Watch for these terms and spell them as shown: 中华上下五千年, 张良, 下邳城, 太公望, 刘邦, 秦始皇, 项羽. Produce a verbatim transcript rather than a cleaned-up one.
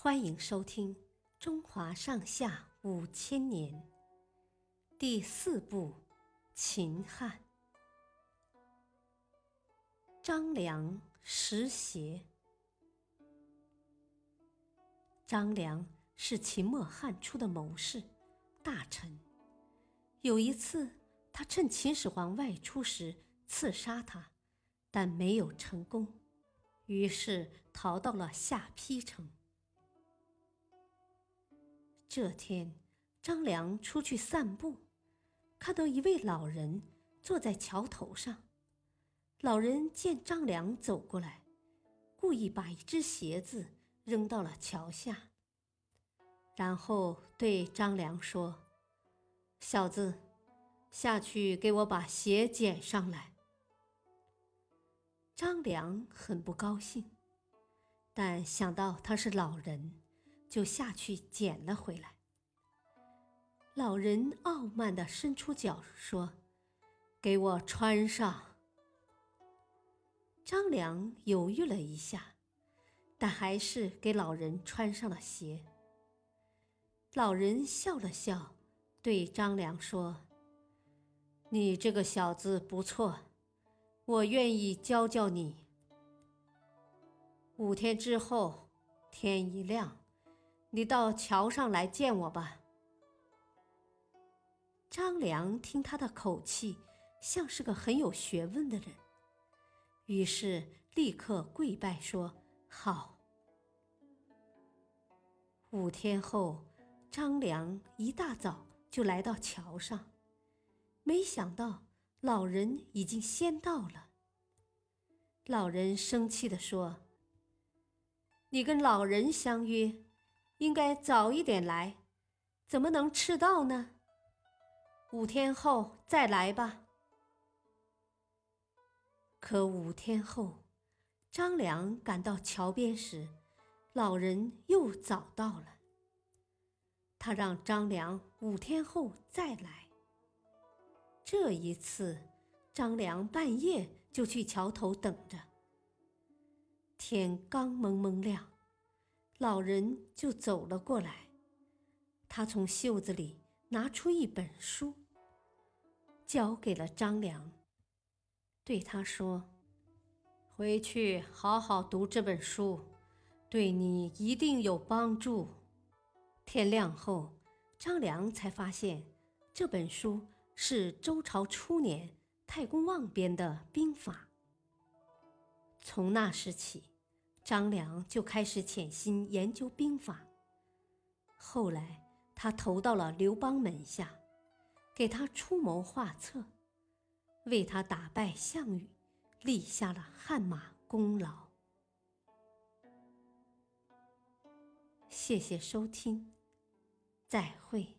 欢迎收听《中华上下五千年》第四部秦汉。张良石碣。张良是秦末汉初的谋士、大臣。有一次，他趁秦始皇外出时刺杀他，但没有成功，于是逃到了下邳城。这天，张良出去散步，看到一位老人坐在桥头上。老人见张良走过来，故意把一只鞋子扔到了桥下，然后对张良说：“小子，下去给我把鞋捡上来。”张良很不高兴，但想到他是老人，就下去捡了回来。老人傲慢地伸出脚说：“给我穿上。”张良犹豫了一下，但还是给老人穿上了鞋。老人笑了笑，对张良说：“你这个小子不错，我愿意教教你。五天之后，天一亮，你到桥上来见我吧。”张良听他的口气，像是个很有学问的人，于是立刻跪拜说：“好。”五天后，张良一大早就来到桥上，没想到老人已经先到了。老人生气地说：“你跟老人相约，应该早一点来，怎么能迟到呢？五天后再来吧。”可五天后，张良赶到桥边时，老人又早到了。他让张良五天后再来。这一次，张良半夜就去桥头等着。天刚蒙蒙亮，老人就走了过来，他从袖子里拿出一本书，交给了张良，对他说：“回去好好读这本书，对你一定有帮助。”天亮后，张良才发现这本书是周朝初年太公望编的兵法。从那时起，张良就开始潜心研究兵法。后来他投到了刘邦门下，给他出谋划策，为他打败项羽立下了汗马功劳。谢谢收听，再会。